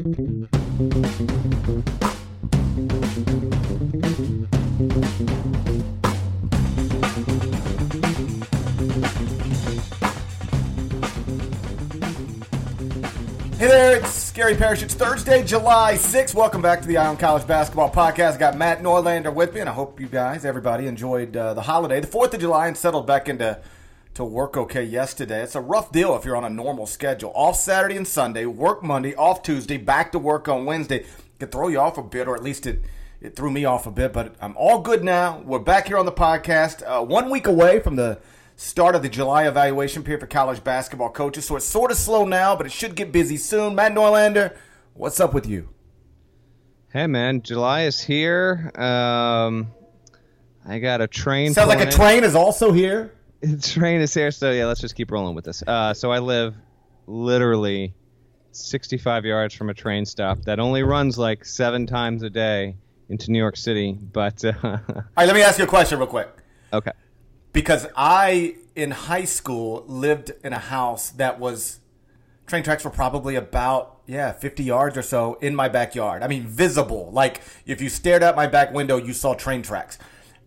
Hey there, it's Gary Parrish. It's Thursday, July 6th. Welcome back to the Ion College Basketball Podcast. I got Matt Norlander with me, and I hope you guys, everybody, enjoyed the holiday, the 4th of July, and settled back into work okay yesterday. It's a rough deal if you're on a normal schedule. Off Saturday and Sunday, work Monday, off Tuesday, back to work on Wednesday. It could throw you off a bit, or at least it threw me off a bit, but I'm all good now. We're back here on the podcast, 1 week away from the start of the July evaluation period for college basketball coaches. So it's sort of slow now, but it should get busy soon. Matt Norlander, what's up with you? Hey, man, July is here. I got a train. Sounds like a train is also here. The train is here, so yeah, let's just keep rolling with this. So I live literally 65 yards from a train stop that only runs like 7 times a day into New York City. But all right, let me ask you a question real quick. Okay. Because I, in high school, lived in a house that was, train tracks were probably about, 50 yards or so in my backyard. I mean, visible. Like, if you stared out my back window, you saw train tracks.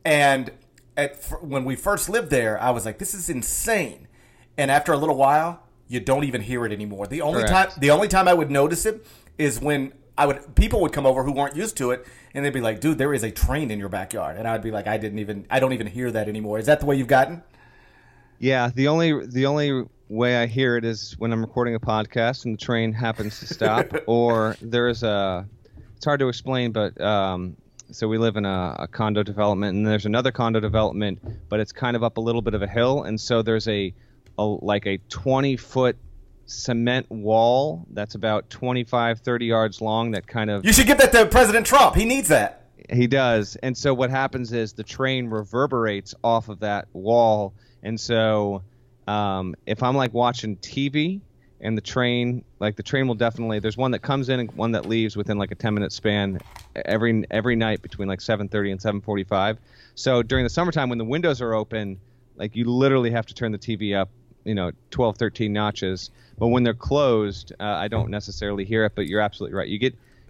And when we first lived there, I was like, this is insane. And after a little while, you don't even hear it anymore. The only time I would notice it is when people would come over who weren't used to it, and they'd be like, dude, there is a train in your backyard. And I'd be like, I don't even hear that anymore. Is that the way you've gotten? Yeah, the only way I hear it is when I'm recording a podcast and the train happens to stop, or there's it's hard to explain, but so we live in a condo development, and there's another condo development, but it's kind of up a little bit of a hill, and so there's a 20-foot cement wall that's about 25-30 yards long that kind of... You should give that to President Trump. He needs that. He does. And so what happens is the train reverberates off of that wall. And so if I'm like watching TV and the train will definitely... There's one that comes in and one that leaves within like a 10-minute span every night between like 7:30 and 7:45. So during the summertime when the windows are open, like you literally have to turn the TV up 12, 13 notches. But when they're closed, I don't necessarily hear it, but you're absolutely right.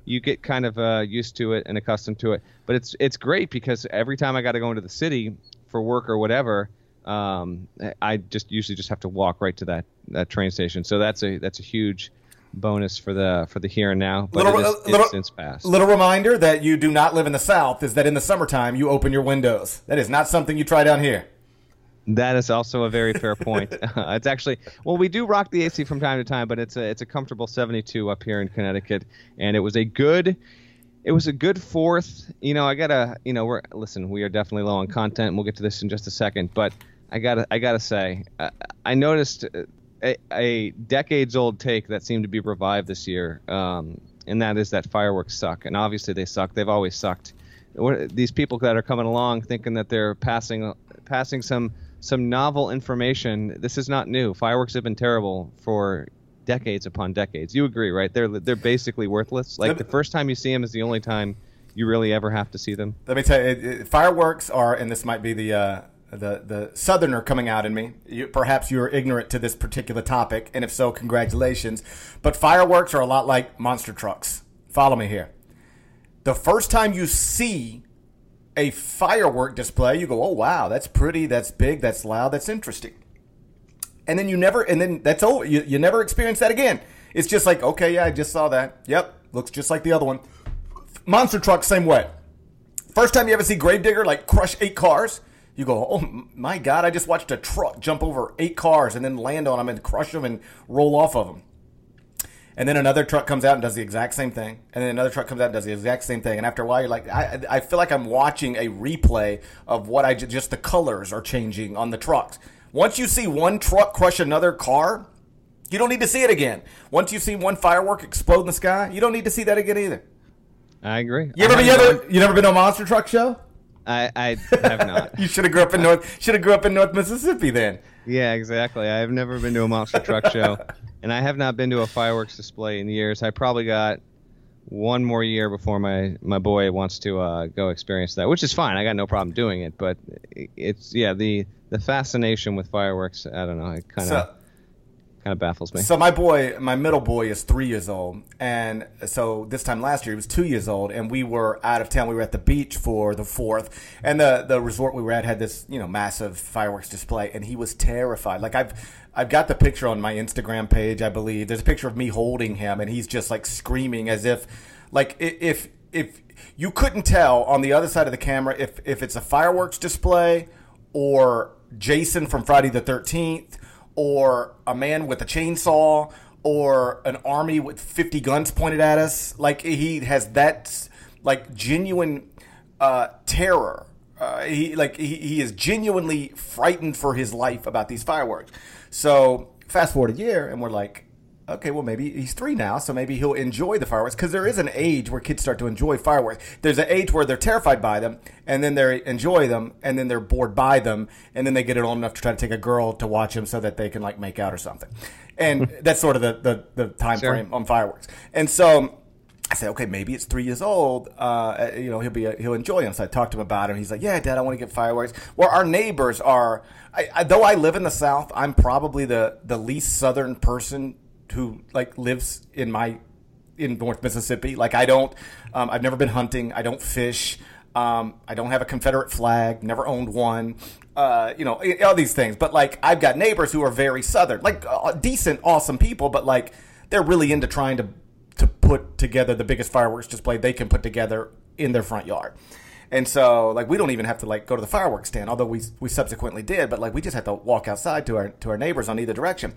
You get kind of used to it and accustomed to it. But it's great because every time I got to go into the city for work or whatever, I usually have to walk right to that train station. So that's a huge bonus for the here and now. But it's since passed. Little reminder that you do not live in the South is that in the summertime you open your windows. That is not something you try down here. That is also a very fair point. It's actually, we do rock the AC from time to time, but it's a comfortable 72 up here in Connecticut, and it was a good fourth. We are definitely low on content, and we'll get to this in just a second. But I gotta say, I noticed a decades-old take that seemed to be revived this year, and that is that fireworks suck, and obviously they suck. They've always sucked. These people that are coming along thinking that they're passing some novel information. This is not new. Fireworks have been terrible for decades upon decades. You agree, right? They're basically worthless. Like the first time you see them is the only time you really ever have to see them. Let me tell you, fireworks are, and this might be the Southerner coming out in me. Perhaps you're ignorant to this particular topic, and if so, congratulations. But fireworks are a lot like monster trucks. Follow me here. The first time you see a firework display, you go, oh, wow, that's pretty, that's big, that's loud, that's interesting. And then that's over. You never experience that again. It's just like, okay, yeah, I just saw that. Yep, looks just like the other one. Monster truck, same way. First time you ever see Gravedigger, like, crush 8 cars, you go, oh, my God, I just watched a truck jump over 8 cars and then land on them and crush them and roll off of them. And then another truck comes out and does the exact same thing. And then another truck comes out and does the exact same thing. And after a while, you're like, I feel like I'm watching a replay of what just the colors are changing on the trucks. Once you see one truck crush another car, you don't need to see it again. Once you see one firework explode in the sky, you don't need to see that again either. I agree. You never been to a monster truck show? I have not. You should have grew up in North Mississippi then. Yeah, exactly. I have never been to a monster truck show. And I have not been to a fireworks display in years. I probably got one more year before my boy wants to go experience that, which is fine. I got no problem doing it. But it's the fascination with fireworks, I don't know. It kind of Kind of baffles me. So my middle boy is 3 years old. And so this time last year, he was 2 years old, and we were out of town. We were at the beach for the 4th. And the resort we were at had this, you know, massive fireworks display, and he was terrified. Like, I've got the picture on my Instagram page, I believe. There's a picture of me holding him, and he's just, like, screaming as if, like, if you couldn't tell on the other side of the camera if it's a fireworks display or Jason from Friday the 13th, or a man with a chainsaw, or an army with 50 guns pointed at us. Like, he has that, like, genuine terror. He is genuinely frightened for his life about these fireworks. So fast forward a year, and we're like, okay, well, maybe he's 3 now, so maybe he'll enjoy the fireworks, because there is an age where kids start to enjoy fireworks. There's an age where they're terrified by them, and then they enjoy them, and then they're bored by them, and then they get it old enough to try to take a girl to watch them so that they can, like, make out or something. And that's sort of the time frame on fireworks. And so I said, okay, maybe it's 3 years old. You know, he'll enjoy them. So I talked to him about it. He's like, yeah, Dad, I want to get fireworks. Well, our neighbors are though I live in the South, I'm probably the least Southern person who, like, lives in North Mississippi. Like, I don't, I've never been hunting. I don't fish. I don't have a Confederate flag, never owned one, you know, all these things. But, like, I've got neighbors who are very Southern, like, decent, awesome people, but, like, they're really into trying to put together the biggest fireworks display they can put together in their front yard. And so, like, we don't even have to, like, go to the fireworks stand, although we subsequently did. But, like, we just had to walk outside to our neighbors on either direction.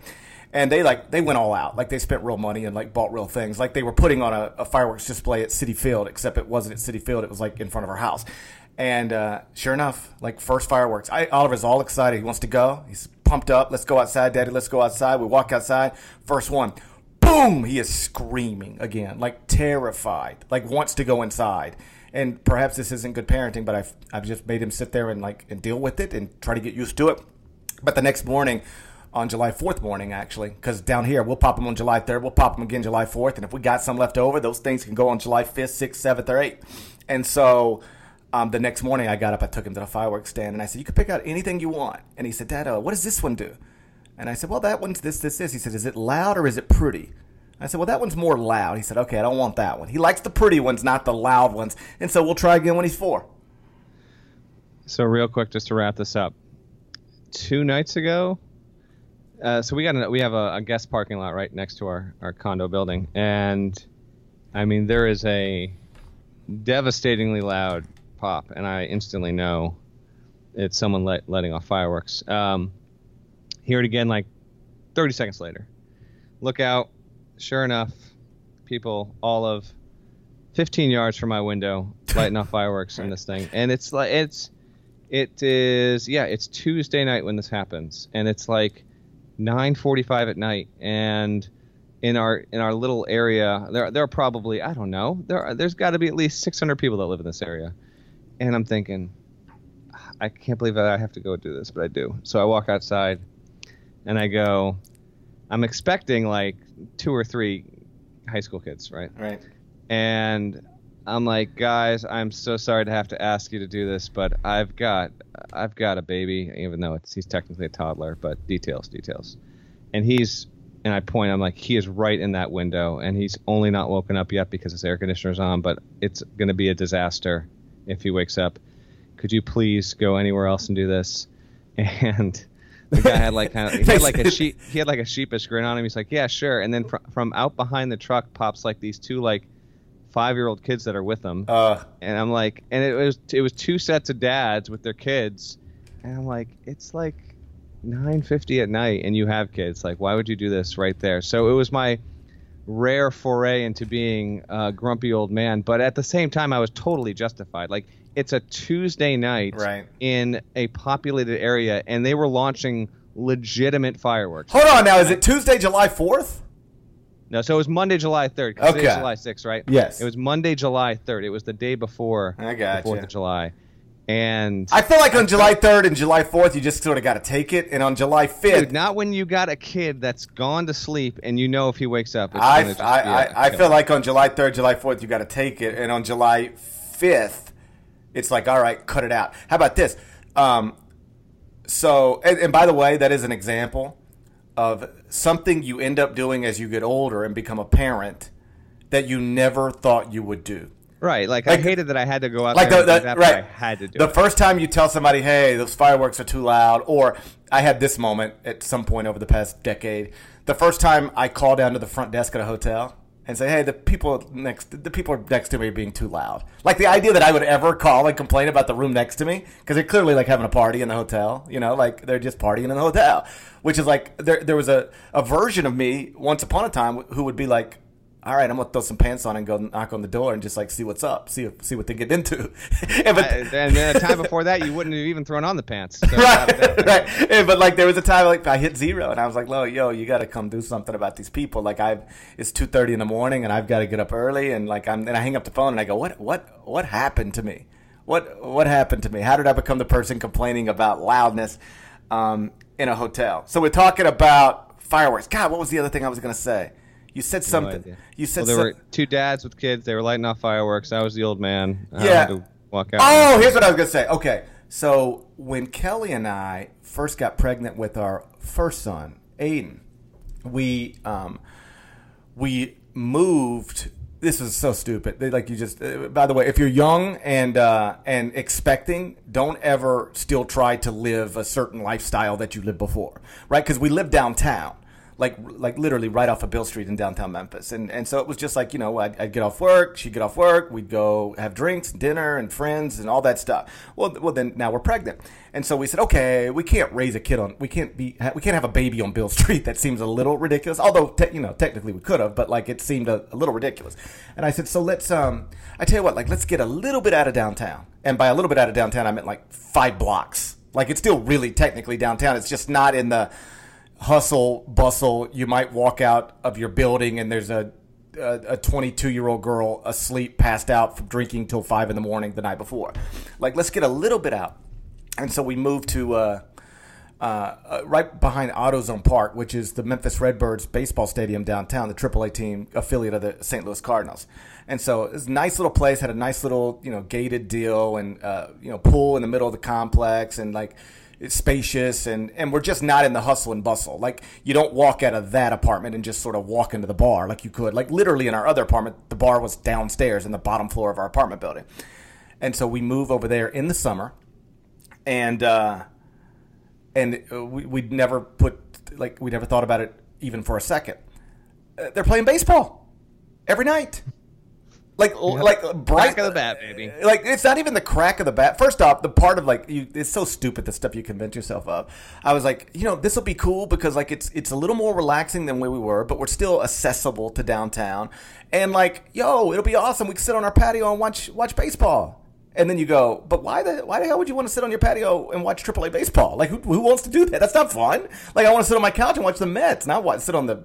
And they went all out. Like, they spent real money and, like, bought real things. Like, they were putting on a fireworks display at Citi Field, except it wasn't at Citi Field. It was, like, in front of our house. And sure enough, like, first fireworks. Oliver's all excited. He wants to go. He's pumped up. Let's go outside, Daddy. Let's go outside. We walk outside. First one. Boom! He is screaming again, like, terrified. Like, wants to go inside. And perhaps this isn't good parenting, but I've just made him sit there and, like, and deal with it and try to get used to it. But the next morning, on July 4th morning, actually, because down here, we'll pop them on July 3rd. We'll pop them again July 4th. And if we got some left over, those things can go on July 5th, 6th, 7th, or 8th. And so the next morning I got up, I took him to the fireworks stand, and I said, you can pick out anything you want. And he said, Dad, what does this one do? And I said, well, that one's this, this, this. He said, is it loud or is it pretty? I said, well, that one's more loud. He said, okay, I don't want that one. He likes the pretty ones, not the loud ones. And so we'll try again when he's 4. So real quick, just to wrap this up, 2 nights ago, so we have a guest parking lot right next to our condo building, and I mean, there is a devastatingly loud pop, and I instantly know it's someone letting off fireworks. Hear it again like 30 seconds later. Look out. Sure enough, people all of 15 yards from my window lighting off fireworks in this thing, and it's like it's Tuesday night when this happens, and it's like 9:45 at night, and in our little area there are probably, I don't know, there's got to be at least 600 people that live in this area. And I'm thinking, I can't believe that I have to go do this, but I do. So I walk outside and I go, I'm expecting like 2 or 3 high school kids, right, and I'm like, guys, I'm so sorry to have to ask you to do this, but I've got a baby, even though he's technically a toddler, but details. And I point, I'm like, he is right in that window, and he's only not woken up yet because his air conditioner's on, but it's going to be a disaster if he wakes up. Could you please go anywhere else and do this? And the guy had like kind of, he had like a sheepish grin on him. He's like, yeah, sure. And then from out behind the truck pops like these 2 like 5-year-old kids that are with them, and I'm like, and it was 2 sets of dads with their kids, and I'm like, it's like 9:50 at night, and you have kids. Like, why would you do this right there? So it was my rare foray into being a grumpy old man, but at the same time, I was totally justified. Like, it's a Tuesday night in a populated area, and they were launching legitimate fireworks. Hold on, now, is it Tuesday, July 4th? No, so it was Monday, July 3rd. Okay. It was July 6th, right? Yes. It was Monday, July 3rd. It was the day before the 4th of July. And I feel like on July 3rd and July 4th, you just sort of got to take it. And on July 5th. Dude, not when you got a kid that's gone to sleep and you know if he wakes up. I feel like on July 3rd, July 4th, you got to take it. And on July 5th, it's like, all right, cut it out. How about this? So, and by the way, that is an example. of something you end up doing as you get older and become a parent that you never thought you would do. Right, like I hated that I had to go out like there and that, right. I had to do the it. First time you tell somebody, hey, those fireworks are too loud, or I had this moment at some point over the past decade. The first time I call down to the front desk at a hotel and say, hey, the people next to me are being too loud. Like the idea that I would ever call and complain about the room next to me, because they're clearly like having a party in the hotel, you know, like they're just partying in the hotel, which is like there was a version of me once upon a time who would be like, all right, I'm going to throw some pants on and go knock on the door and just, like, see what's up, see what they get into. And then a time before that, you wouldn't have even thrown on the pants. So right. Yeah, but, like, there was a time, like, I hit zero, and I was like, yo, you got to come do something about these people. Like, it's 2:30 in the morning, and I've got to get up early, and, like, I hang up the phone, and I go, what happened to me? What happened to me? How did I become the person complaining about loudness in a hotel? So we're talking about fireworks. God, what was the other thing I was going to say? You said something. No, you said there were two dads with kids. They were lighting off fireworks. I was the old man. I had to walk out. Oh, here's what I was going to say. Okay. So when Kelly and I first got pregnant with our first son, Aiden, we moved. This is so stupid. By the way, if you're young and expecting, don't ever still try to live a certain lifestyle that you lived before, right? Because we lived downtown. Like literally right off of Beale Street in downtown Memphis. And so it was just like, you know, I'd get off work, she'd get off work, we'd go have drinks, dinner, and friends, and all that stuff. Well, then now we're pregnant. And so we said, okay, we can't raise a kid we can't have a baby on Beale Street. That seems a little ridiculous. Although, technically we could have, but like it seemed a little ridiculous. And I said, so let's get a little bit out of downtown. And by a little bit out of downtown, I meant like 5 blocks. Like it's still really technically downtown. It's just not in the hustle bustle. You might walk out of your building and there's a 22-year-old girl asleep, passed out from drinking till 5 a.m. the night before. Like, let's get a little bit out. And so we moved to right behind AutoZone Park, which is the Memphis Redbirds baseball stadium downtown, the AAA team affiliate of the St. Louis Cardinals. And so it was a nice little place, had a nice little gated deal and pool in the middle of the complex, and like it's spacious, and we're just not in the hustle and bustle. Like, you don't walk out of that apartment and just sort of walk into the bar like you could. Like, literally in our other apartment, the bar was downstairs in the bottom floor of our apartment building. And so we move over there in the summer, and we never thought about it even for a second. They're playing baseball every night. Like bright crack of the bat, baby. Like, it's not even the crack of the bat. First off, the part of it's so stupid, the stuff you convince yourself of. I was like, this will be cool because like it's a little more relaxing than where we were, but we're still accessible to downtown. And like, yo, it'll be awesome. We can sit on our patio and watch baseball. And then you go, but why the hell would you want to sit on your patio and watch AAA baseball? Like, who wants to do that? That's not fun. Like, I want to sit on my couch and watch the Mets, not sit on the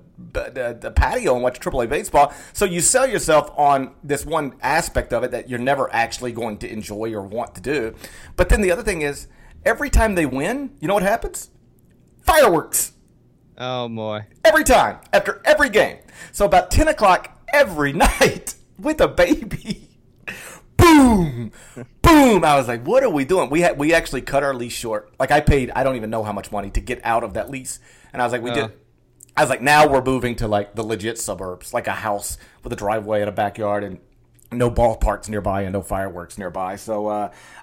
patio and watch AAA baseball. So you sell yourself on this one aspect of it that you're never actually going to enjoy or want to do. But then the other thing is, every time they win, you know what happens? Fireworks. Oh, boy. Every time, after every game. So about 10 o'clock every night with a baby. Boom, boom. I was like, what are we doing? We actually cut our lease short. Like, I paid, I don't even know how much money to get out of that lease. And I was like, we did. I was like, now we're moving to like the legit suburbs, like a house with a driveway and a backyard and no ballparks nearby and no fireworks nearby. So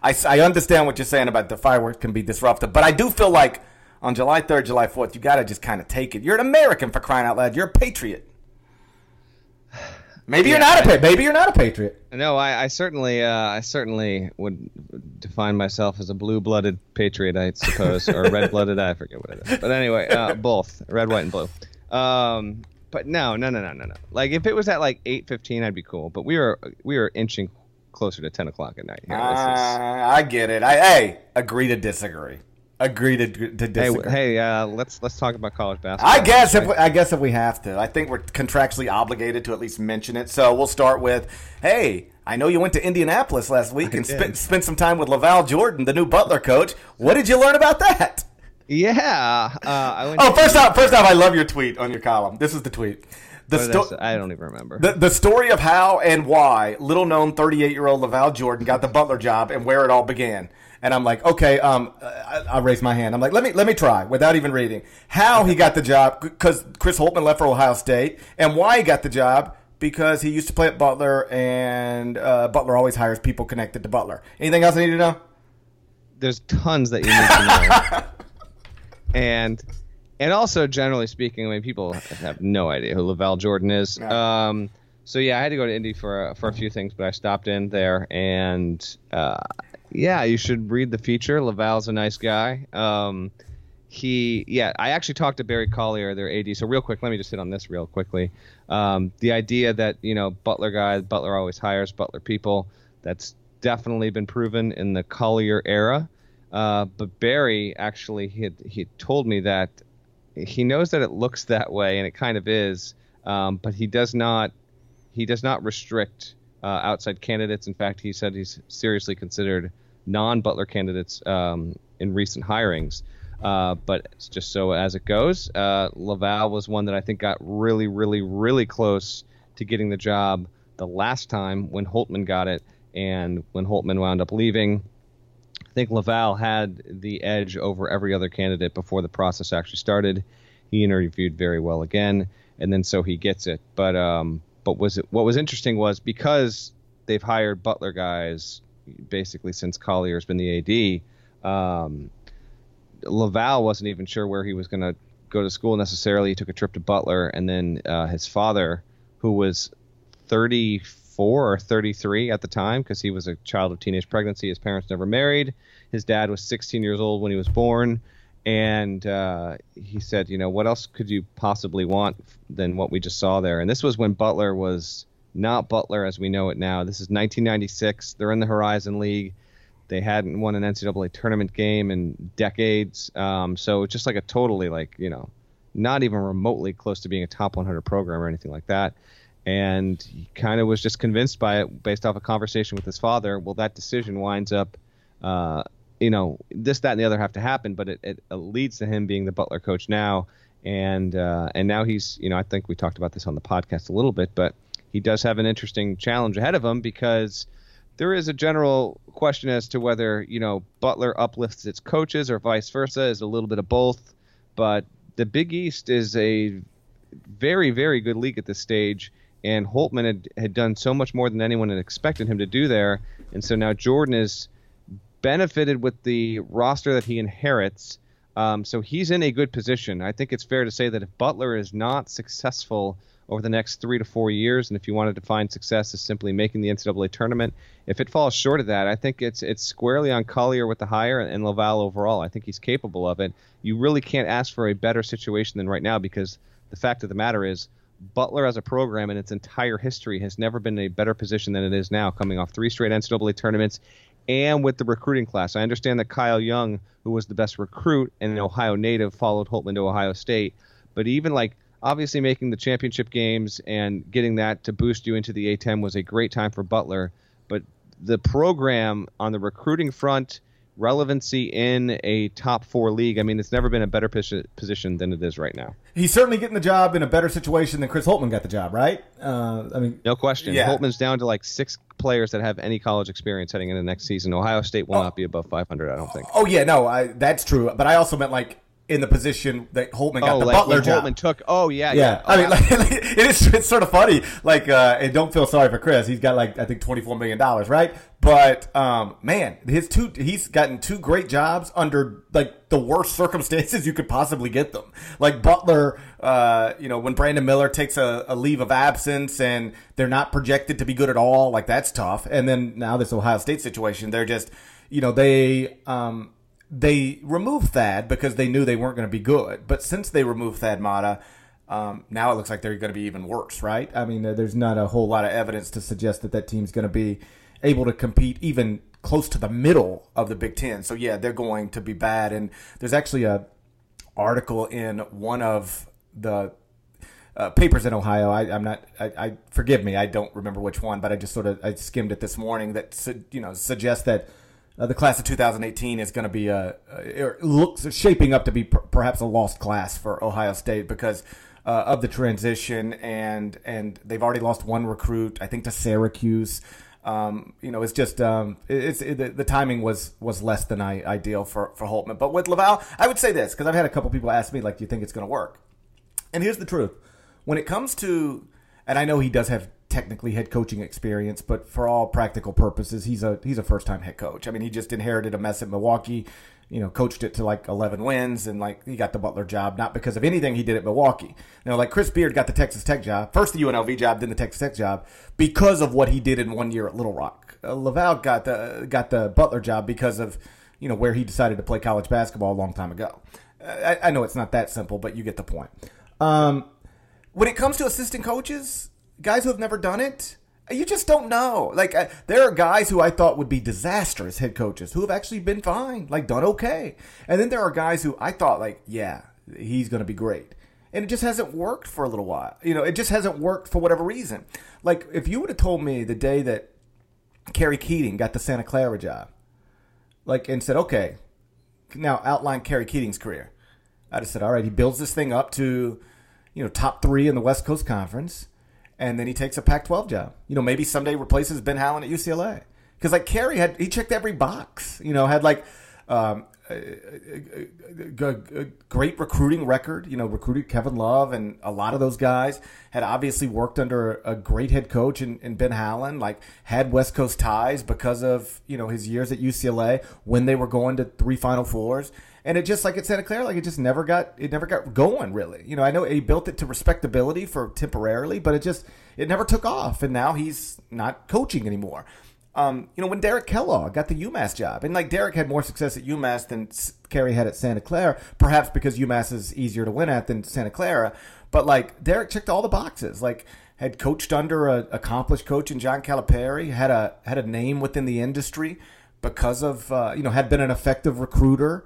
I understand what you're saying about the fireworks can be disruptive, but I do feel like on July 3rd, July 4th, you got to just kind of take it. You're an American, for crying out loud. You're a patriot. Maybe you're not a patriot. No, I certainly would define myself as a blue-blooded patriot, I suppose, or red-blooded. I forget what it is. But anyway, both red, white, and blue. But no. Like, if it was at like 8:15, I'd be cool. But we were inching closer to 10 o'clock at night. I get it. Hey, agree to disagree. Agree to disagree. Hey, let's talk about college basketball. I guess if we have to. I think we're contractually obligated to at least mention it. So we'll start with, hey, I know you went to Indianapolis last week and spent some time with LaVall Jordan, the new Butler coach. What did you learn about that? Yeah. I went first off, I love your tweet on your column. This is the tweet. I don't even remember. The story of how and why little-known 38-year-old LaVall Jordan got the Butler job and where it all began. And I'm like, okay, I raised my hand. I'm like, let me try without even reading. How he got the job, because Chris Holtmann left for Ohio State, and why he got the job, because he used to play at Butler, and Butler always hires people connected to Butler. Anything else I need to know? There's tons that you need to know. And also, generally speaking, I mean, people have no idea who LaVall Jordan is. No. So, yeah, I had to go to Indy for a few things, but I stopped in there. And, yeah, you should read the feature. LaVall's a nice guy. I actually talked to Barry Collier, their AD. So real quick, let me just hit on this real quickly. The idea that, you know, Butler always hires Butler people. That's definitely been proven in the Collier era. But Barry actually, he told me that he knows that it looks that way, and it kind of is, but he does not restrict outside candidates. In fact, he said he's seriously considered non-Butler candidates in recent hirings. But it's just so as it goes, LaVall was one that I think got really, really, really close to getting the job the last time when Holtmann got it, and when Holtmann wound up leaving, I think LaVall had the edge over every other candidate before the process actually started. He interviewed very well again, and then so he gets it. What was interesting was, because they've hired Butler guys basically since Collier's been the AD, LaVall wasn't even sure where he was going to go to school necessarily. He took a trip to Butler, and then his father, who was 34 or 33 at the time, because he was a child of teenage pregnancy. His parents never married. His dad was 16 years old when he was born. And he said, you know, what else could you possibly want than what we just saw there? And this was when Butler was not Butler as we know it now. This is 1996. They're in the Horizon League. They hadn't won an NCAA tournament game in decades. So just like a totally, like, you know, not even remotely close to being a top 100 program or anything like that. And he kind of was just convinced by it based off a conversation with his father. Well, that decision winds up, you know, this, that, and the other have to happen. But it leads to him being the Butler coach now. And now he's, you know, I think we talked about this on the podcast a little bit, but he does have an interesting challenge ahead of him, because there is a general question as to whether, you know, Butler uplifts its coaches or vice versa, is a little bit of both. But the Big East is a very, very good league at this stage. And Holtmann had done so much more than anyone had expected him to do there. And so now Jordan is benefited with the roster that he inherits. So he's in a good position. I think it's fair to say that if Butler is not successful over the next 3 to 4 years, and if you want to define success as simply making the NCAA tournament, if it falls short of that, I think it's squarely on Collier with the hire and LaVall overall. I think he's capable of it. You really can't ask for a better situation than right now, because the fact of the matter is, Butler as a program in its entire history has never been in a better position than it is now, coming off 3 straight NCAA tournaments and with the recruiting class. I understand that Kyle Young, who was the best recruit and an Ohio native, followed Holtmann to Ohio State. But even, like, obviously making the championship games and getting that to boost you into the A-10 was a great time for Butler. But the program on the recruiting front, relevancy in a top 4 league, I mean, it's never been a better position than it is right now. He's certainly getting the job in a better situation than Chris Holtmann got the job, right? I mean, no question. Yeah. Holtman's down to like 6 players that have any college experience heading into next season. Ohio State will not be above 500, I don't think. Oh yeah, no, that's true. But I also meant like in the position that Holtmann got Butler job. Holtmann took. Oh yeah, yeah. Oh, I mean, like, it's sort of funny. Like, and don't feel sorry for Chris. He's got like, I think, $24 million, right? But man, he's gotten 2 great jobs under like the worst circumstances you could possibly get them. Like Butler, you know, when Brandon Miller takes a leave of absence and they're not projected to be good at all, like that's tough. And then now this Ohio State situation, they're just, you know, they removed Thad because they knew they weren't going to be good. But since they removed Thad Matta, now it looks like they're going to be even worse, right? I mean, there's not a whole lot of evidence to suggest that team's going to be able to compete even close to the middle of the Big Ten. So, yeah, they're going to be bad. And there's actually a article in one of the papers in Ohio. I'm not, forgive me, I don't remember which one, but I just I skimmed it this morning that, you know, suggests that the class of 2018 is going to be, or looks shaping up to be perhaps a lost class for Ohio State because of the transition, and they've already lost one recruit, I think, to Syracuse. You know, it's just the timing was less than ideal for Holtmann. But with LaVall, I would say this, because I've had a couple people ask me, like, do you think it's going to work? And here's the truth. When it comes to, and I know he does have technically head coaching experience, but for all practical purposes, he's a first-time head coach. I mean, he just inherited a mess at Milwaukee, you know, coached it to like 11 wins, and like he got the Butler job, not because of anything he did at Milwaukee. You know, like Chris Beard got the Texas Tech job, first the UNLV job, then the Texas Tech job, because of what he did in 1 year at Little Rock. LaVall got the Butler job because of, you know, where he decided to play college basketball a long time ago. I know it's not that simple, but you get the point. When it comes to assistant coaches, guys who have never done it, you just don't know. Like, there are guys who I thought would be disastrous head coaches who have actually been fine, like done okay. And then there are guys who I thought, like, yeah, he's going to be great. And it just hasn't worked for a little while. You know, it just hasn't worked for whatever reason. Like, if you would have told me the day that Kerry Keating got the Santa Clara job, like, and said, okay, now outline Kerry Keating's career, I'd have said, all right, he builds this thing up to, you know, top three in the West Coast Conference, and then he takes a Pac-12 job. You know, maybe someday replaces Ben Howland at UCLA. Because, like, Kerry had, he checked every box. You know, had, like, a great recruiting record. You know, recruited Kevin Love and a lot of those guys. Had obviously worked under a great head coach in Ben Howland. Like, had West Coast ties because of, you know, his years at UCLA when they were going to three Final Fours. And it just, like at Santa Clara, like it just never got going, really. You know, I know he built it to respectability for temporarily, but it never took off. And now he's not coaching anymore. You know, when Derek Kellogg got the UMass job, and like Derek had more success at UMass than Kerry had at Santa Clara, perhaps because UMass is easier to win at than Santa Clara. But like Derek checked all the boxes, like had coached under an accomplished coach in John Calipari, had a name within the industry because of, you know, had been an effective recruiter.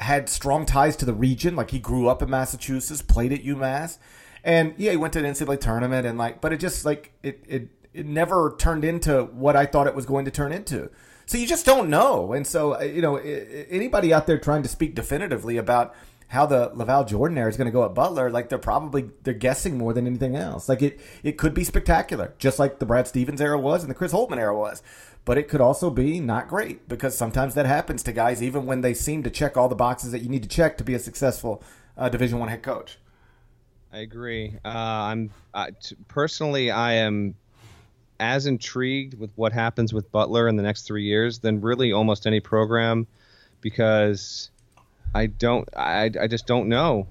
Had strong ties to the region, like he grew up in Massachusetts, played at UMass, and yeah, he went to the NCAA tournament, and like, but it just like it never turned into what I thought it was going to turn into. So you just don't know, and so you know anybody out there trying to speak definitively about how the LaVall Jordan era is going to go at Butler, like they're guessing more than anything else. Like it could be spectacular, just like the Brad Stevens era was and the Chris Holtmann era was. But it could also be not great, because sometimes that happens to guys even when they seem to check all the boxes that you need to check to be a successful Division I head coach. I agree. Personally, I am as intrigued with what happens with Butler in the next 3 years than really almost any program, because I just don't know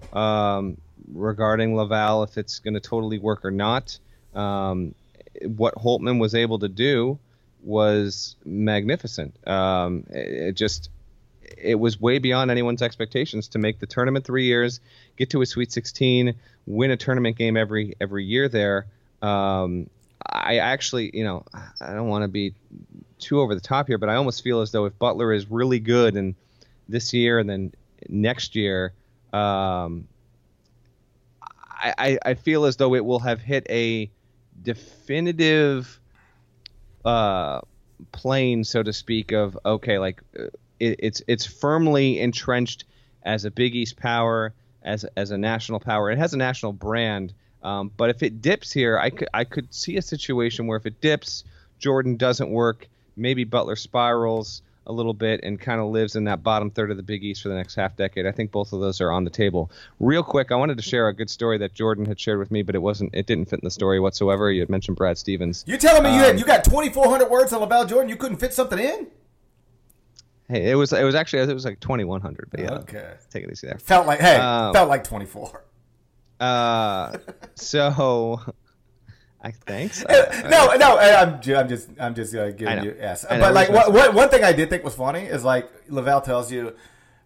regarding LaVall if it's going to totally work or not. What Holtmann was able to do was magnificent. It was way beyond anyone's expectations to make the tournament 3 years, get to a Sweet 16, win a tournament game every year there. I actually, you know, I don't want to be too over the top here, but I almost feel as though if Butler is really good and this year and then next year, I feel as though it will have hit a definitive plane, so to speak, of okay, like it's firmly entrenched as a Big East power, as a national power. It has a national brand, but if it dips here, I could see a situation where if it dips, Jordan doesn't work, maybe Butler spirals a little bit and kind of lives in that bottom third of the Big East for the next half decade. I think both of those are on the table. Real quick, I wanted to share a good story that Jordan had shared with me, but it didn't fit in the story whatsoever. You had mentioned Brad Stevens. You're telling me you got 2,400 words on LaVall Jordan? You couldn't fit something in? Hey, it was like 2,100, but yeah. Okay. Take it easy there. Felt like 24. So thanks. No. I'm just giving you ass. But like, one thing I did think was funny is like LaVall tells you,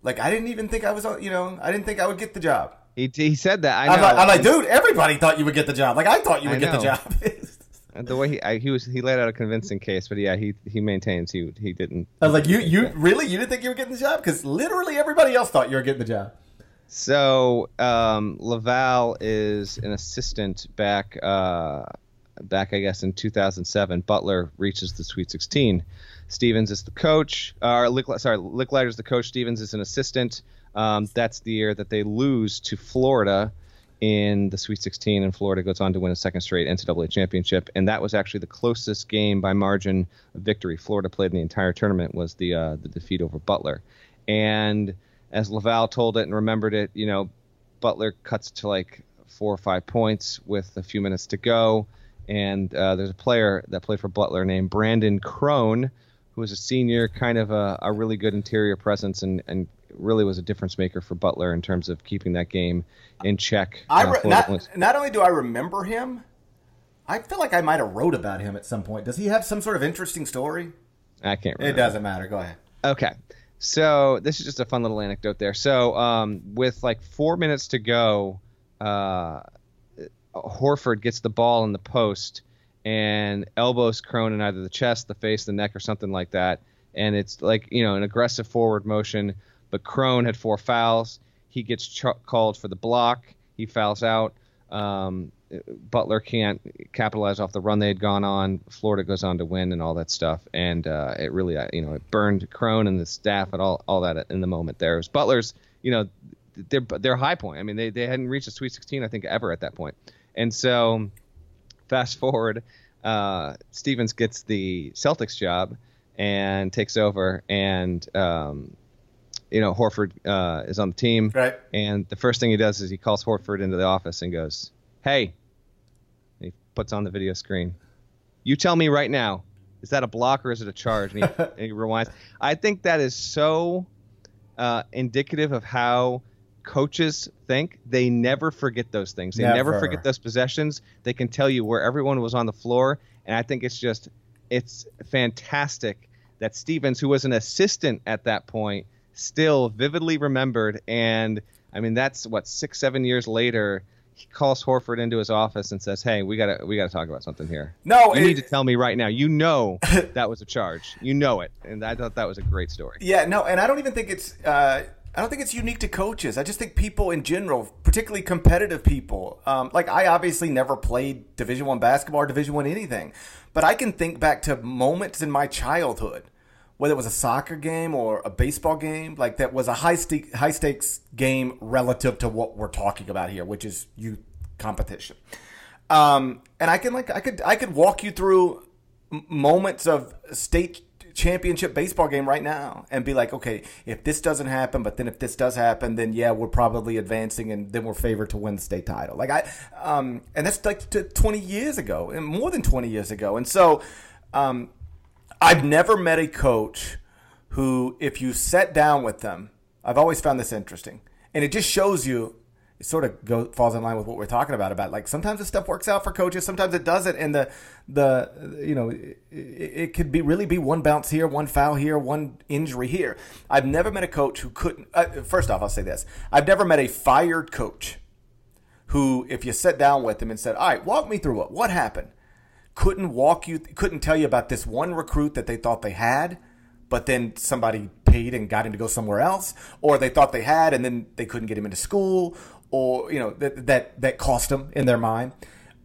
like, I didn't even think I was on. You know, I didn't think I would get the job. He said that. I know. I'm like, dude, everybody thought you would get the job. Like, I thought you would get the job. The way he laid out a convincing case, but yeah, he maintains he didn't. I was like, you really you didn't think you were getting the job, because literally everybody else thought you were getting the job. So LaVall is an assistant back. Back, I guess, in 2007, Butler reaches the Sweet 16. Stevens is the coach. Licklider's the coach. Stevens is an assistant. That's the year that they lose to Florida in the Sweet 16, and Florida goes on to win a second straight NCAA championship. And that was actually the closest game by margin of victory Florida played in the entire tournament, was the defeat over Butler. And as LaVall told it and remembered it, you know, Butler cuts to like 4 or 5 points with a few minutes to go. And there's a player that played for Butler named Brandon Crone, who was a senior, kind of a really good interior presence, and really was a difference maker for Butler in terms of keeping that game in check. Not only do I remember him, I feel like I might have wrote about him at some point. Does he have some sort of interesting story? I can't remember. It doesn't matter. Go ahead. Okay. So this is just a fun little anecdote there. So with like 4 minutes to go, Horford gets the ball in the post and elbows Crone in either the chest, the face, the neck, or something like that. And it's like, you know, an aggressive forward motion. But Crone had 4 fouls. He gets called for the block. He fouls out. Butler can't capitalize off the run they had gone on. Florida goes on to win and all that stuff. And it really, you know, it burned Crone and the staff and all that in the moment there. It was Butler's, you know, their high point. I mean, they hadn't reached a Sweet 16, I think, ever at that point. And so fast forward, Stevens gets the Celtics job and takes over, and you know, Horford is on the team. Right. And the first thing he does is he calls Horford into the office and goes, "Hey," and he puts on the video screen, "you tell me right now, is that a block or is it a charge?" And he, and he rewinds. I think that is so indicative of how coaches think. They never forget those things. They never forget those possessions. They can tell you where everyone was on the floor. And I think it's just, it's fantastic that Stevens, who was an assistant at that point, still vividly remembered. And I mean, that's what, 6-7 years later, he calls Horford into his office and says, "Hey, we gotta talk about something here. No, you need to tell me right now. You know that was a charge. You know it." And I thought that was a great story. Yeah, no, and I don't even think it's I don't think it's unique to coaches. I just think people in general, particularly competitive people, like I obviously never played Division I basketball or Division I anything, but I can think back to moments in my childhood, whether it was a soccer game or a baseball game, like that was a high stakes game relative to what we're talking about here, which is youth competition. And I can I could walk you through moments of state championship baseball game right now and be like, okay, if this doesn't happen, but then if this does happen, then yeah, we're probably advancing and then we're favored to win the state title. Like and that's like 20 years ago and more than 20 years ago. And so, I've never met a coach who, if you sat down with them, I've always found this interesting. And it just shows you, it sort of falls in line with what we're talking about like sometimes this stuff works out for coaches, sometimes it doesn't. And the you know, it could be really be one bounce here, one foul here, one injury here. I've never met a coach who couldn't, first off, I'll say this. I've never met a fired coach who, if you sat down with him and said, all right, walk me through it, what happened? Couldn't tell you about this one recruit that they thought they had, but then somebody paid and got him to go somewhere else, or they thought they had and then they couldn't get him into school, or you know that cost them in their mind,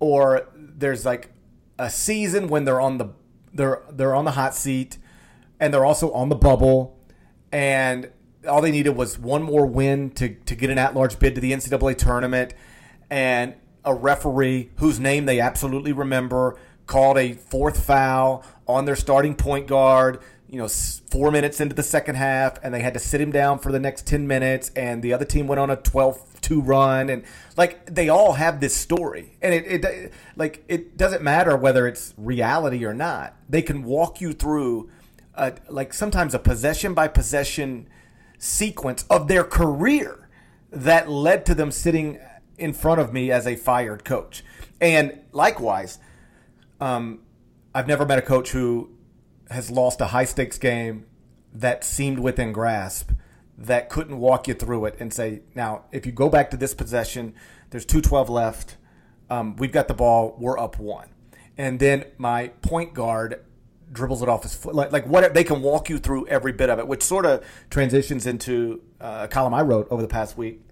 or there's like a season when they're on the hot seat, and they're also on the bubble, and all they needed was one more win to get an at-large bid to the NCAA tournament, and a referee whose name they absolutely remember called a fourth foul on their starting point guard, you know, 4 minutes into the second half, and they had to sit him down for the next 10 minutes, and the other team went on a 12-2 run. And like, they all have this story, and it like, it doesn't matter whether it's reality or not. They can walk you through like sometimes a possession by possession sequence of their career that led to them sitting in front of me as a fired coach. And likewise, I've never met a coach who has lost a high stakes game that seemed within grasp, that couldn't walk you through it and say, now, if you go back to this possession, there's 2:12 left. We've got the ball. We're up one. And then my point guard dribbles it off his foot. Like what they can walk you through every bit of it, which sort of transitions into a column I wrote over the past week,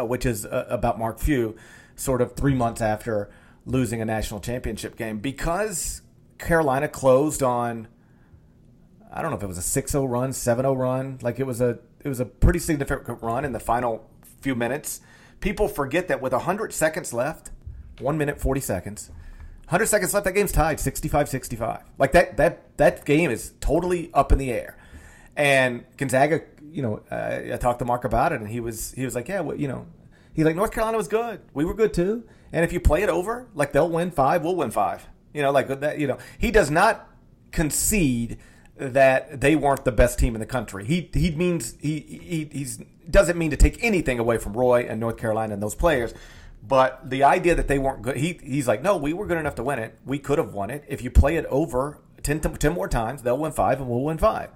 which is about Mark Few, sort of 3 months after losing a national championship game, because Carolina closed on, I don't know if it was a 6-0 run, 7-0 run. Like it was a pretty significant run in the final few minutes People forget that with 100 seconds left, 1 minute, 40 seconds, 100 seconds left, that game's tied 65-65. Like that game is totally up in the air. And Gonzaga, you know, I talked to Mark about it, and he was like, yeah, well, you know, he's like, North Carolina was good. We were good too. And if you play it over, like they'll win five, we'll win five. You know, like that, you know, he does not concede that they weren't the best team in the country. He doesn't mean to take anything away from Roy and North Carolina and those players. But the idea that they weren't good, he's like, no, we were good enough to win it. We could have won it. If you play it over 10 more times, they'll win five and we'll win five.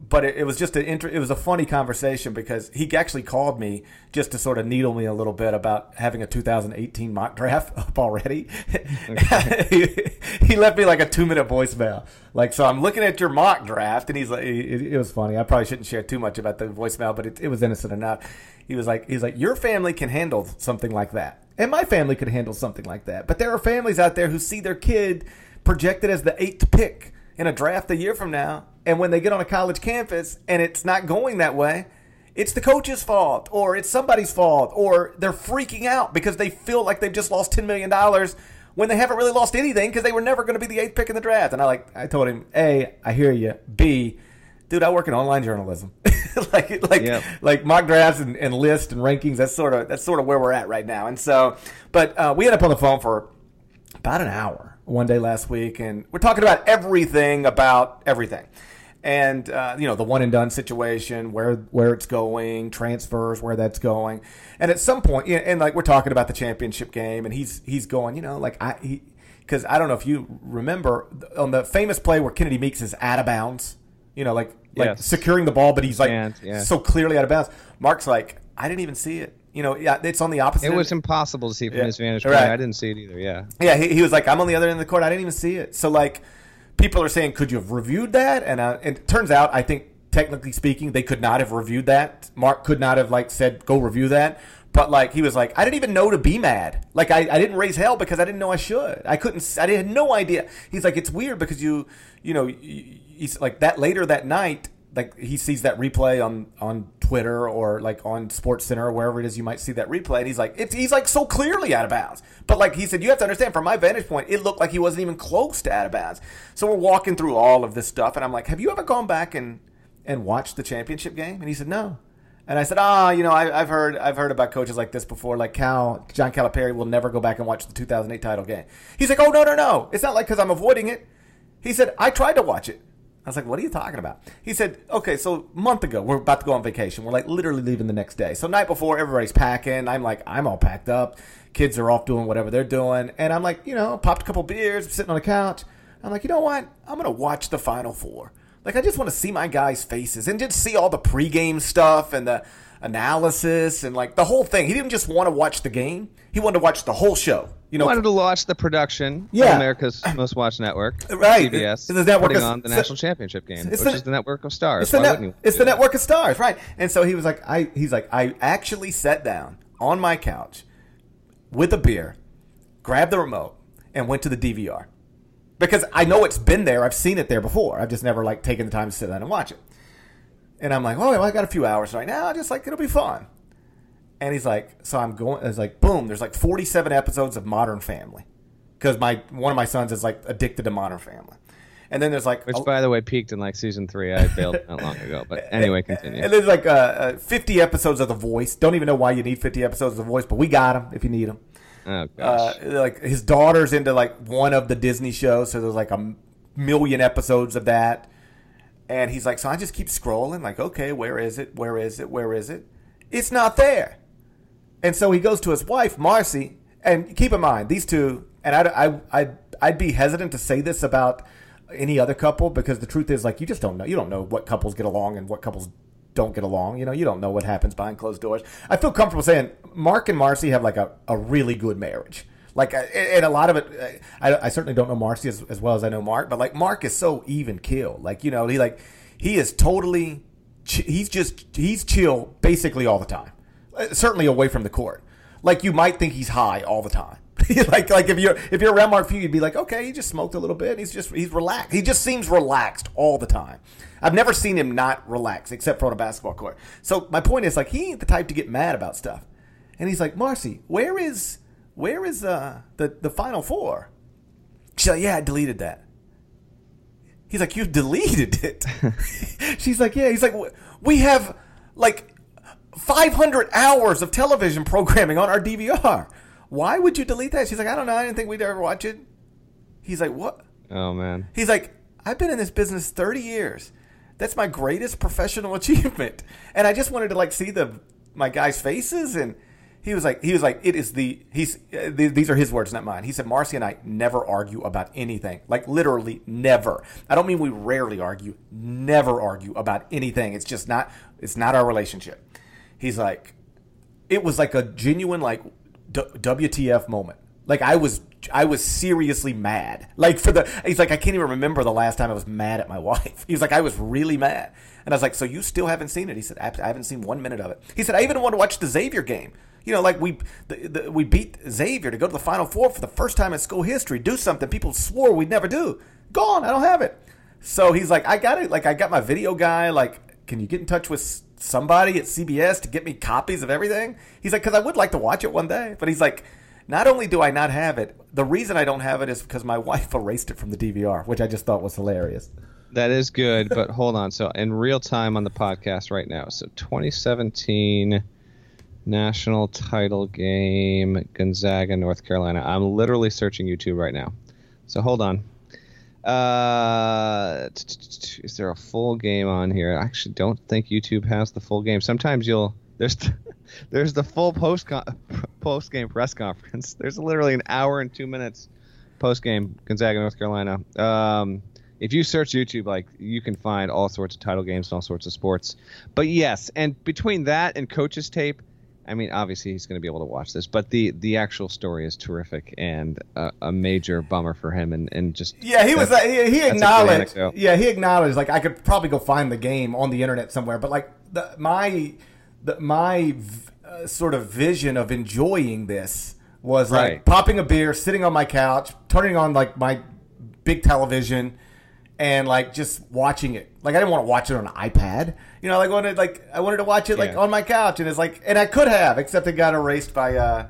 But it was just it was a funny conversation because he actually called me just to sort of needle me a little bit about having a 2018 mock draft up already. Okay. He left me like a 2-minute voicemail. Like, so I'm looking at your mock draft, and he's like, it was funny. I probably shouldn't share too much about the voicemail, but it was innocent enough. He's like, your family can handle something like that, and my family could handle something like that. But there are families out there who see their kid projected as the 8th pick in a draft a year from now. And when they get on a college campus and it's not going that way, it's the coach's fault or it's somebody's fault or they're freaking out because they feel like they've just lost $10 million when they haven't really lost anything because they were never going to be the 8th pick in the draft. And I told him, A, I hear you. B, dude, I work in online journalism. Like mock drafts and lists and rankings. That's sort of where we're at right now. And so, but we ended up on the phone for about an hour one day last week, and we're talking about everything. And, you know, the one-and-done situation, where it's going, transfers, where that's going. And at some point, and, like, we're talking about the championship game, and he's going, you know, like, because I don't know if you remember, on the famous play where Kennedy Meeks is out of bounds, you know, like securing the ball, but he's, like, so clearly out of bounds. Mark's like, I didn't even see it. You know, yeah, it's on the opposite end. It was impossible to see from his vantage point. Right. I didn't see it either, Yeah, he was like, I'm on the other end of the court. I didn't even see it. So, like, people are saying, could you have reviewed that? And it turns out, I think, technically speaking, they could not have reviewed that. Mark could not have, like, said, go review that. But, like, he was like, I didn't even know to be mad. Like, I didn't raise hell because I didn't know I should. I had no idea. He's like, it's weird because you know, he's like that later that night, like, he sees that replay on Twitter or, like, on SportsCenter or wherever it is you might see that replay. And he's like, he's, like, so clearly out of bounds. But, like, he said, you have to understand, from my vantage point, it looked like he wasn't even close to out of bounds. So we're walking through all of this stuff, and I'm like, have you ever gone back and watched the championship game? And he said, no. And I said, you know, I've heard about coaches like this before. Like, John Calipari will never go back and watch the 2008 title game. He's like, oh, no. It's not like because I'm avoiding it. He said, I tried to watch it. I was like, what are you talking about? He said, okay, so a month ago, we're about to go on vacation. We're, like, literally leaving the next day. So night before, everybody's packing. I'm like, I'm all packed up. Kids are off doing whatever they're doing. And I'm like, you know, popped a couple beers, sitting on the couch. I'm like, you know what? I'm going to watch the Final Four. Like, I just want to see my guys' faces and just see all the pregame stuff and the analysis and, like, the whole thing. He didn't just want to watch the game. He wanted to watch the whole show. You know, wanted to watch the production of America's most watched network, right? CBS, the network putting on the national championship game, which is the network of stars. It's the network of stars, right? And so he was like, I actually sat down on my couch with a beer, grabbed the remote, and went to the DVR because I know it's been there. I've seen it there before. I've just never, like, taken the time to sit down and watch it. And I'm like, oh, well, I got a few hours right now. Just, like, it'll be fun. And he's like, so I'm going, it's like, boom, there's like 47 episodes of Modern Family. Because one of my sons is, like, addicted to Modern Family. And then there's like... Which, by the way, peaked in, like, season 3. I bailed not long ago. But anyway, continue. And there's like 50 episodes of The Voice. Don't even know why you need 50 episodes of The Voice, but we got them if you need them. Oh, gosh. Like, his daughter's into, like, one of the Disney shows. So there's like 1 million episodes of that. And he's like, so I just keep scrolling. Like, okay, where is it? It's not there. And so he goes to his wife, Marcy, and keep in mind, these two, and I'd be hesitant to say this about any other couple because the truth is, like, you just don't know. You don't know what couples get along and what couples don't get along. You know, you don't know what happens behind closed doors. I feel comfortable saying Mark and Marcy have, like, a really good marriage. Like, and a lot of it, I certainly don't know Marcy as well as I know Mark, but, like, Mark is so even keel. Like, you know, he is totally, he's chill basically all the time. Certainly away from the court. Like, you might think he's high all the time. Like if you're around Mark Few, you'd be like, okay, he just smoked a little bit. He's relaxed. He just seems relaxed all the time. I've never seen him not relaxed except for on a basketball court. So my point is, like, he ain't the type to get mad about stuff. And he's like, Marcy, where is the Final Four? She's like, yeah, I deleted that. He's like, you deleted it? She's like, yeah. He's like, we have like 500 hours of television programming on our DVR. Why would you delete that? She's like, I don't know. I didn't think we'd ever watch it. He's like, what? Oh, man. He's like, I've been in this business 30 years. That's my greatest professional achievement. And I just wanted to like see my guys' faces. And he was like, it is the, these are his words, not mine. He said, Marcy and I never argue about anything. Like literally never. I don't mean we rarely argue, never argue about anything. It's just not, it's not our relationship. He's like, it was like a genuine, like, WTF moment. Like I was seriously mad. Like he's like, I can't even remember the last time I was mad at my wife. He was like, I was really mad. And I was like, so you still haven't seen it? He said, I haven't seen 1 minute of it. He said, I even want to watch the Xavier game. You know, like we beat Xavier to go to the Final Four for the first time in school history, do something people swore we'd never do. Gone. I don't have it. So he's like, I got it. Like I got my video guy. Like, can you get in touch with somebody at CBS to get me copies of everything? He's like, because I would like to watch it one day. But he's like, not only do I not have it, the reason I don't have it is because my wife erased it from the DVR, which I just thought was hilarious. That is good, but hold on. So in real time on the podcast right now, so 2017 national title game, Gonzaga, North Carolina. I'm literally searching YouTube right now. So hold on. Is there a full game on here? I actually don't think YouTube has the full game. Sometimes there's the full post game press conference. There's literally an hour and 2 minutes post game Gonzaga, North Carolina. If you search YouTube, like you can find all sorts of title games and all sorts of sports. But yes, and between that and coach's tape, I mean, obviously he's going to be able to watch this, but the actual story is terrific and a major bummer for him and just yeah, he was he acknowledged like I could probably go find the game on the internet somewhere, but like my sort of vision of enjoying this was like popping a beer, sitting on my couch, turning on like my big television. And like just watching it, like I didn't want to watch it on an iPad, you know. Like I wanted to watch it like on my couch, and it's like, and I could have, except it got erased by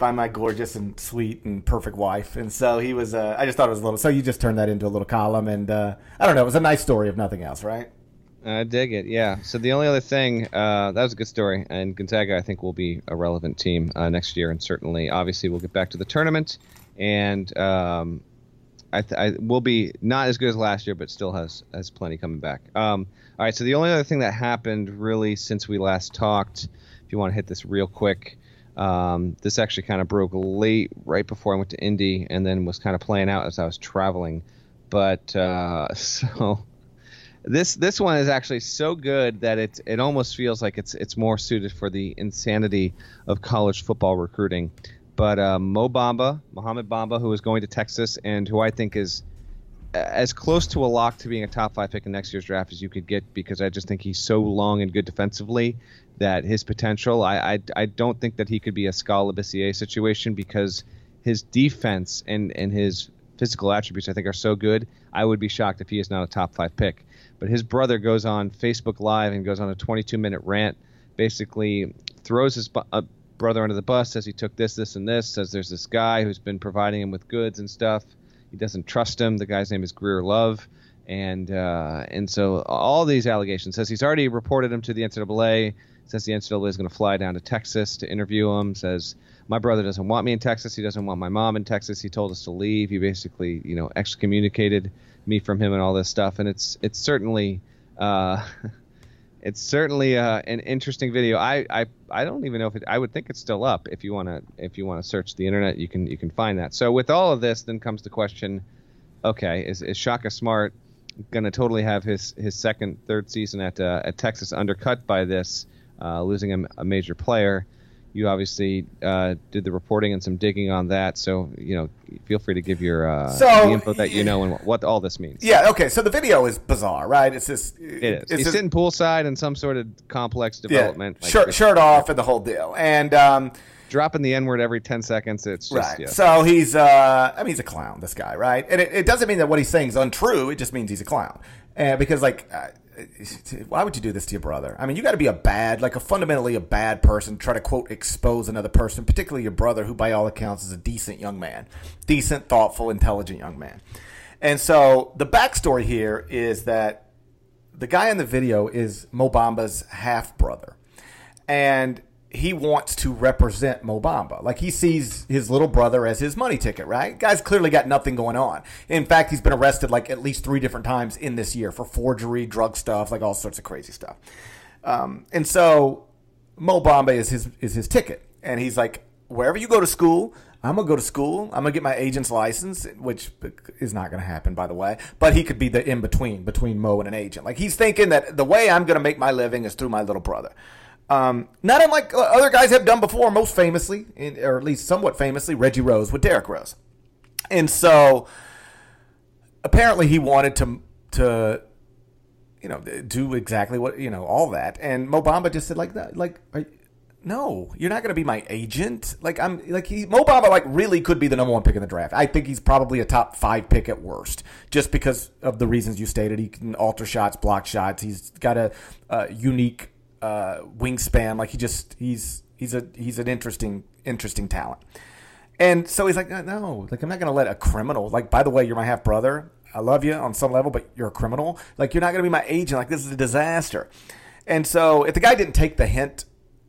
my gorgeous and sweet and perfect wife. And so he was, I just thought it was a little. So you just turned that into a little column, and I don't know, it was a nice story if nothing else, right? I dig it, yeah. So the only other thing, that was a good story, and Gonzaga I think will be a relevant team next year, and certainly, obviously, we'll get back to the tournament, and. I will be not as good as last year, but still has plenty coming back. All right, so the only other thing that happened really since we last talked, if you want to hit this real quick, this actually kind of broke late right before I went to Indy and then was kind of playing out as I was traveling. But so this one is actually so good that it almost feels like it's more suited for the insanity of college football recruiting. But Mohamed Bamba, who is going to Texas and who I think is as close to a lock to being a top 5 pick in next year's draft as you could get, because I just think he's so long and good defensively that his potential, I don't think that he could be a Scala Bissier situation because his defense and his physical attributes I think are so good. I would be shocked if he is not a top 5 pick. But his brother goes on Facebook Live and goes on a 22-minute rant, basically throws his brother under the bus, says he took this and this, says there's this guy who's been providing him with goods and stuff, he doesn't trust him, the guy's name is Greer Love, and so all these allegations, says he's already reported him to the NCAA, says the NCAA is going to fly down to Texas to interview him, says my brother doesn't want me in Texas, he doesn't want my mom in Texas, he told us to leave, he basically, you know, excommunicated me from him and all this stuff. And it's certainly an interesting video. I don't even know if I would think it's still up. If you wanna search the internet, you can find that. So with all of this, then comes the question: okay, is Shaka Smart gonna totally have his second, third season at Texas undercut by this, losing a major player? You obviously did the reporting and some digging on that, so you know, feel free to give your the info that you know and what all this means. Yeah, okay. So the video is bizarre, right? It is. He's sitting poolside in some sort of complex development, shirt off, and the whole deal. And dropping the N-word every 10 seconds. It's just, right. Yeah. So he's, I mean, he's a clown, this guy, right? And it doesn't mean that what he's saying is untrue. It just means he's a clown. Because, like, why would you do this to your brother? I mean, you got to be fundamentally a bad person to try to, quote, expose another person, particularly your brother, who by all accounts is a decent young man, decent, thoughtful, intelligent young man. And so the backstory here is that the guy in the video is Mo Bamba's half-brother, and he wants to represent Mo Bamba. Like, he sees his little brother as his money ticket, right? Guy's clearly got nothing going on. In fact, he's been arrested, like, at least 3 different times in this year for forgery, drug stuff, like all sorts of crazy stuff. And so Mo Bamba is his ticket. And he's like, wherever you go to school, I'm going to go to school. I'm going to get my agent's license, which is not going to happen, by the way. But he could be the in-between, between Mo and an agent. Like, he's thinking that the way I'm going to make my living is through my little brother. Not unlike other guys have done before, most famously, or at least somewhat famously, Reggie Rose with Derrick Rose. And so apparently he wanted to you know, do exactly what, you know, all that. And Mo Bamba just said, like, that, like, no, you're not going to be my agent. Like, I'm like, Mo Bamba, like, really could be the number 1 pick in the draft. I think he's probably a top 5 pick at worst, just because of the reasons you stated. He can alter shots, block shots. He's got a unique wingspan. Like, he's an interesting talent. And so he's like, no, like, I'm not gonna let a criminal, like, by the way, you're my half brother, I love you on some level, but you're a criminal. Like, you're not gonna be my agent. Like, this is a disaster. And so if the guy didn't take the hint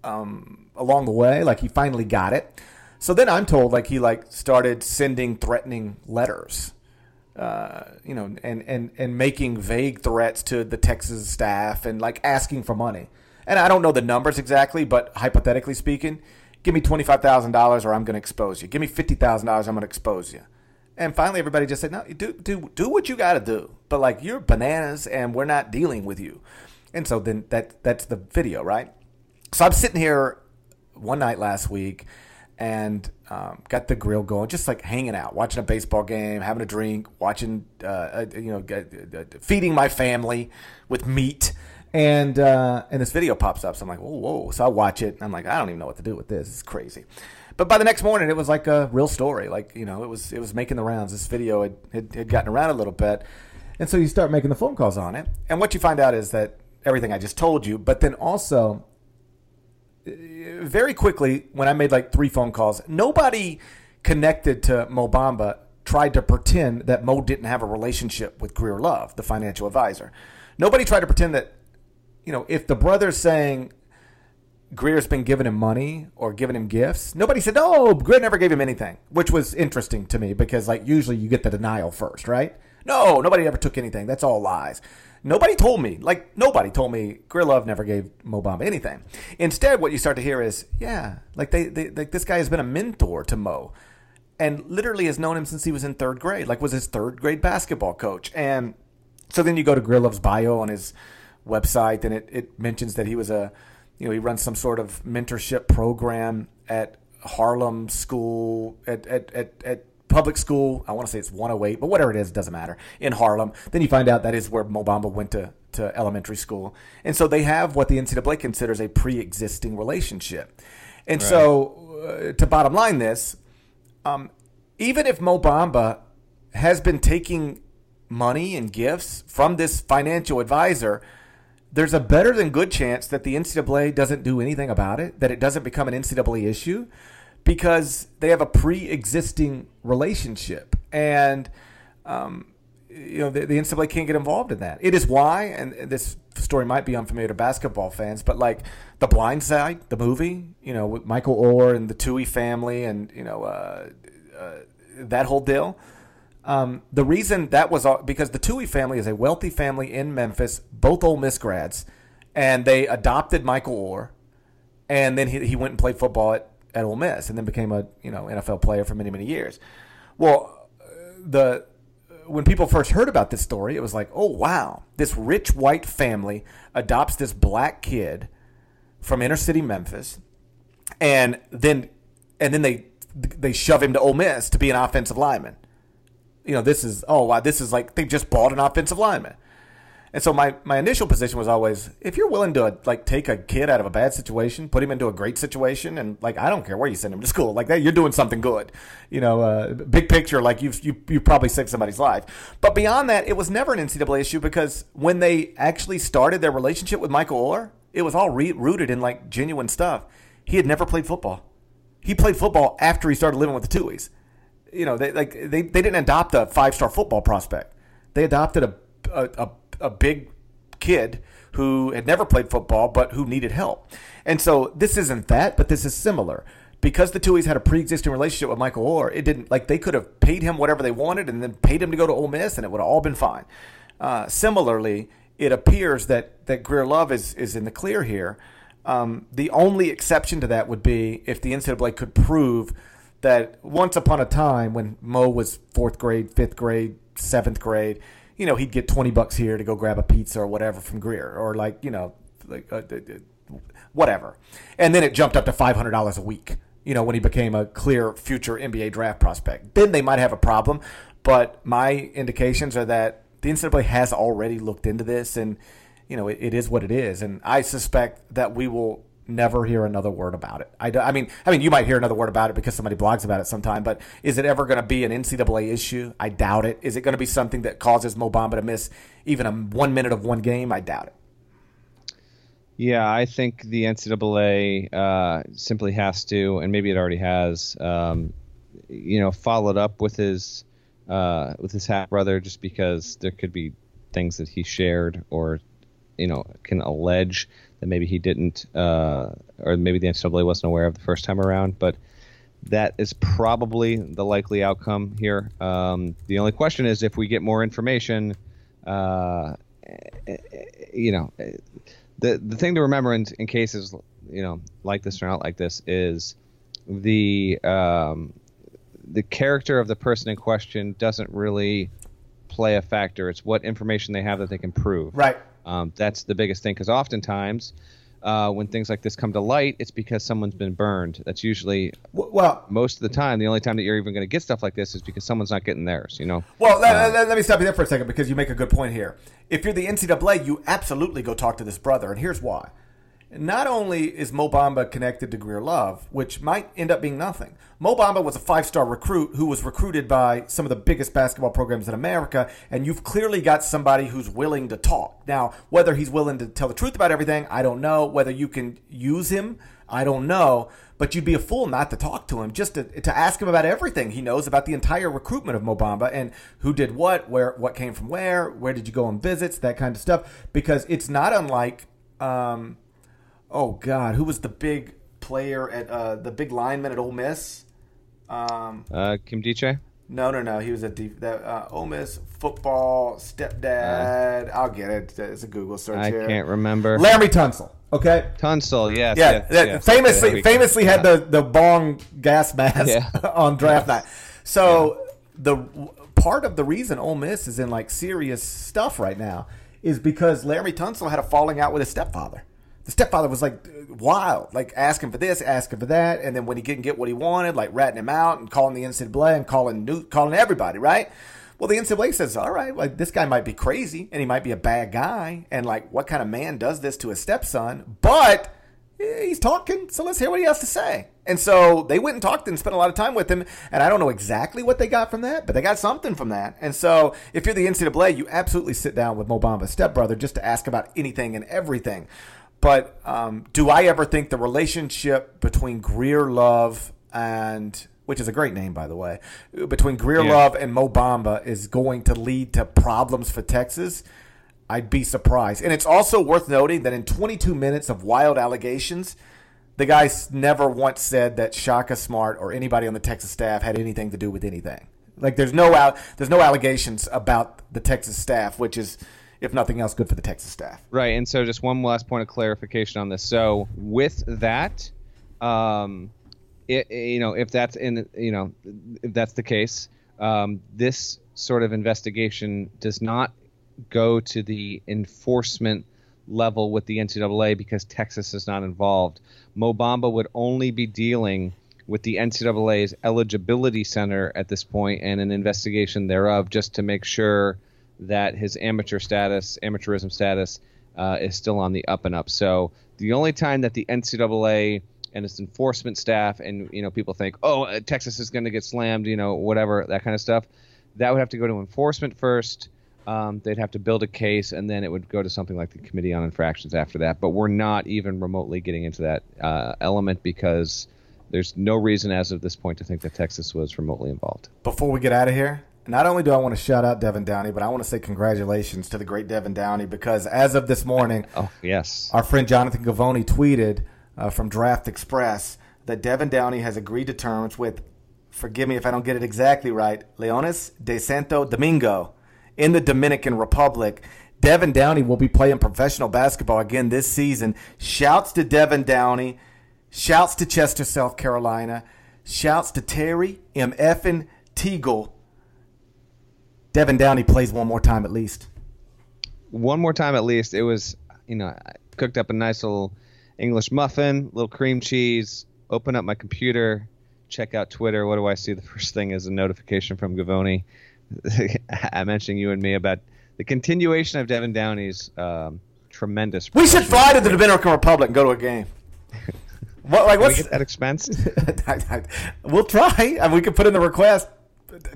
along the way, like, he finally got it. So then I'm told, like, he, like, started sending threatening letters, you know, and making vague threats to the Texas staff, and, like, asking for money. And I don't know the numbers exactly, but hypothetically speaking, give me $25,000 or I'm going to expose you. Give me $50,000, I'm going to expose you. And finally, everybody just said, no, do what you got to do. But, like, you're bananas and we're not dealing with you. And so then that's the video, right? So I'm sitting here one night last week and got the grill going, just, like, hanging out, watching a baseball game, having a drink, watching, you know, feeding my family with meat. And this video pops up, so I'm like, whoa. So I watch it, and I'm like, I don't even know what to do with this. It's crazy. But by the next morning, it was like a real story. Like, you know, it was making the rounds. This video had gotten around a little bit. And so you start making the phone calls on it. And what you find out is that everything I just told you, but then also very quickly, when I made like 3 phone calls, nobody connected to Mo Bamba tried to pretend that Mo didn't have a relationship with Greer Love, the financial advisor. Nobody tried to pretend that, you know, if the brother's saying Greer's been giving him money or giving him gifts, nobody said, no, Greer never gave him anything, which was interesting to me because, like, usually you get the denial first, right? No, nobody ever took anything. That's all lies. Nobody told me Greer Love never gave Mo Bamba anything. Instead, what you start to hear is, yeah, like, like, this guy has been a mentor to Mo and literally has known him since he was in 3rd grade, like, was his 3rd grade basketball coach. And so then you go to Greer Love's bio on his website, and it mentions that he was he runs some sort of mentorship program at Harlem School, at public school. I want to say it's 108, but whatever it is, doesn't matter, in Harlem. Then you find out that is where Mo Bamba went to elementary school. And so they have what the NCAA considers a pre-existing relationship. And right. So to bottom line this, even if Mo Bamba has been taking money and gifts from this financial advisor, there's a better than good chance that the NCAA doesn't do anything about it, that it doesn't become an NCAA issue, because they have a pre-existing relationship. And, you know, the NCAA can't get involved in that. It is why, and this story might be unfamiliar to basketball fans, but, like, The Blind Side, the movie, you know, with Michael Oher and the Toohey family and, you know, that whole deal. The reason that was because the Toohey family is a wealthy family in Memphis, both Ole Miss grads, and they adopted Michael Oher, and then he went and played football at Ole Miss, and then became a, you know, NFL player for many, many years. Well, when people first heard about this story, it was like, oh wow, this rich white family adopts this black kid from inner city Memphis, and then they shove him to Ole Miss to be an offensive lineman. You know, this is, like, they just bought an offensive lineman. And so my initial position was always, if you're willing to like take a kid out of a bad situation, put him into a great situation, and like I don't care where you send him to school, like that, you're doing something good, you know. Big picture, like you probably saved somebody's life. But beyond that, it was never an NCAA issue because when they actually started their relationship with Michael Oher, it was all rooted in like genuine stuff. He had never played football. He played football after he started living with the Tuies. You know, they didn't adopt a 5-star football prospect. They adopted a big kid who had never played football but who needed help. And so this isn't that, but this is similar. Because the Tuies had a pre-existing relationship with Michael Oher, it didn't, like, they could have paid him whatever they wanted and then paid him to go to Ole Miss and it would have all been fine. Similarly, it appears that Greer Love is in the clear here. The only exception to that would be if the NCAA could prove that once upon a time when Mo was 4th grade, 5th grade, 7th grade, you know, he'd get $20 here to go grab a pizza or whatever from Greer or like, you know, like whatever. And then it jumped up to $500 a week, you know, when he became a clear future NBA draft prospect. Then they might have a problem. But my indications are that the NCAA has already looked into this and, you know, it is what it is. And I suspect that we will never hear another word about it. I mean, you might hear another word about it because somebody blogs about it sometime, but is it ever going to be an NCAA issue? I doubt it. Is it going to be something that causes Mo Bamba to miss even 1 minute of one game? I doubt it. Yeah, I think the NCAA simply has to, and maybe it already has, you know, followed up with his half-brother just because there could be things that he shared or, you know, can allege that maybe he didn't, or maybe the NCAA wasn't aware of the first time around. But that is probably the likely outcome here. The only question is if we get more information, you know, the thing to remember in cases, you know, like this or not like this is the character of the person in question doesn't really play a factor. It's what information they have that they can prove. Right. That's the biggest thing, because oftentimes when things like this come to light, it's because someone's been burned. That's usually most of the time. The only time that you're even going to get stuff like this is because someone's not getting theirs, you know. Well, let me stop you there for a second because you make a good point here. If you're the NCAA, you absolutely go talk to this brother, and here's why. Not only is Mo Bamba connected to Greer Love, which might end up being nothing. Mo Bamba was a 5-star recruit who was recruited by some of the biggest basketball programs in America, and you've clearly got somebody who's willing to talk. Now, whether he's willing to tell the truth about everything, I don't know. Whether you can use him, I don't know. But you'd be a fool not to talk to him, just to ask him about everything he knows about the entire recruitment of Mo Bamba and who did what, where, what came from where did you go on visits, that kind of stuff. Because it's not unlike... oh, God, who was the big player at the big lineman at Ole Miss? Kim Diche? No. He was at Ole Miss football stepdad. I'll get it. It's a Google search here. I can't remember. Larry Tunsil. Okay. Tunsil, yes. Yeah, yes, famously had the bong gas mask on draft night. So the part of the reason Ole Miss is in like serious stuff right now is because Larry Tunsil had a falling out with his stepfather. The stepfather was like wild, like asking for this, asking for that. And then when he didn't get what he wanted, like ratting him out and calling the NCAA and calling everybody, right? Well, the NCAA says, all right, like this guy might be crazy and he might be a bad guy. And like, what kind of man does this to his stepson? But he's talking, so let's hear what he has to say. And so they went and talked and spent a lot of time with him. And I don't know exactly what they got from that, but they got something from that. And so if you're the NCAA, you absolutely sit down with Mo Bamba's stepbrother just to ask about anything and everything. But do I ever think the relationship between Greer Love and, which is a great name, by the way, between Greer Love and Mo Bamba is going to lead to problems for Texas? I'd be surprised. And it's also worth noting that in 22 minutes of wild allegations, the guys never once said that Shaka Smart or anybody on the Texas staff had anything to do with anything. Like there's no allegations about the Texas staff, which is, if nothing else, good for the Texas staff. Right, and so just one last point of clarification on this. So with that, if that's the case, this sort of investigation does not go to the enforcement level with the NCAA because Texas is not involved. Mo Bamba would only be dealing with the NCAA's eligibility center at this point and an investigation thereof just to make sure that his amateurism status is still on the up and up. So the only time that the NCAA and its enforcement staff and, you know, people think, oh, Texas is going to get slammed, you know, whatever, that kind of stuff, that would have to go to enforcement first. They'd have to build a case, and then it would go to something like the Committee on Infractions after that. But we're not even remotely getting into that element because there's no reason as of this point to think that Texas was remotely involved. Before we get out of here, not only do I want to shout out Devin Downey, but I want to say congratulations to the great Devin Downey because as of this morning, our friend Jonathan Gavoni tweeted from Draft Express that Devin Downey has agreed to terms with, forgive me if I don't get it exactly right, Leonis de Santo Domingo in the Dominican Republic. Devin Downey will be playing professional basketball again this season. Shouts to Devin Downey. Shouts to Chester, South Carolina. Shouts to Terry M. Effin Teagle. Devin Downey plays one more time at least. One more time at least. It was, you know, I cooked up a nice little English muffin, little cream cheese, open up my computer, check out Twitter. What do I see? The first thing is a notification from Gavoni. I'm mentioning you and me about the continuation of Devin Downey's tremendous. We should fly to the Dominican Republic and go to a game. What, like, what's at expense? We'll try. I mean, we could put in the request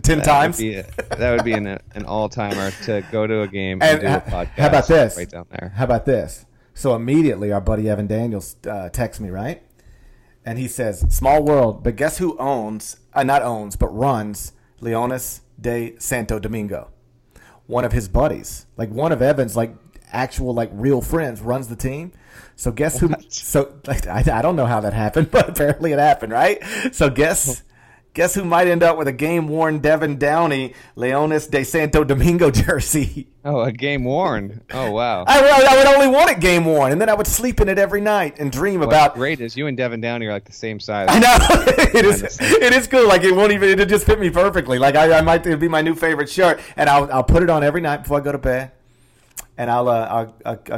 10 times. That would be an all-timer to go to a game and do a podcast. How about this? Right down there. How about this? So immediately our buddy Evan Daniels texts me, right? And he says, small world, but guess who owns, not owns, but runs Leonis de Santo Domingo? One of his buddies, like one of Evan's like actual like real friends runs the team. So guess what? Who? So like, I don't know how that happened, but apparently it happened, right? So guess who might end up with a game-worn Devin Downey Leonis de Santo Domingo jersey? Oh, a game-worn. Oh, wow. I would only want it game-worn, and then I would sleep in it every night and dream about. Great is you and Devin Downey are like the same size. I know. It is cool. Like it won't even. It just fit me perfectly. Like I might. It'd be my new favorite shirt, and I'll put it on every night before I go to bed, and I'll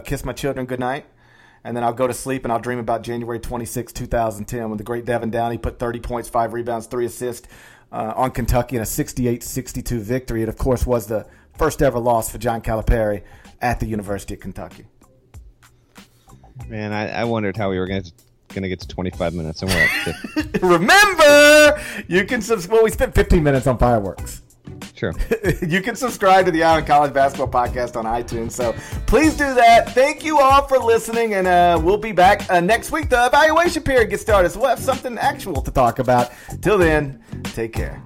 kiss my children goodnight. And then I'll go to sleep and I'll dream about January 26, 2010, when the great Devin Downey put 30 points, 5 rebounds, 3 assists on Kentucky in a 68-62 victory. It, of course, was the first ever loss for John Calipari at the University of Kentucky. Man, I wondered how we were going to get to 25 minutes. And we're at 50. Remember, you can well, we spent 15 minutes on fireworks. Sure. You can subscribe to the Island College Basketball Podcast on iTunes, so please do that. Thank you all for listening, and we'll be back next week. The evaluation period gets started, so we'll have something actual to talk about. Till then, take care.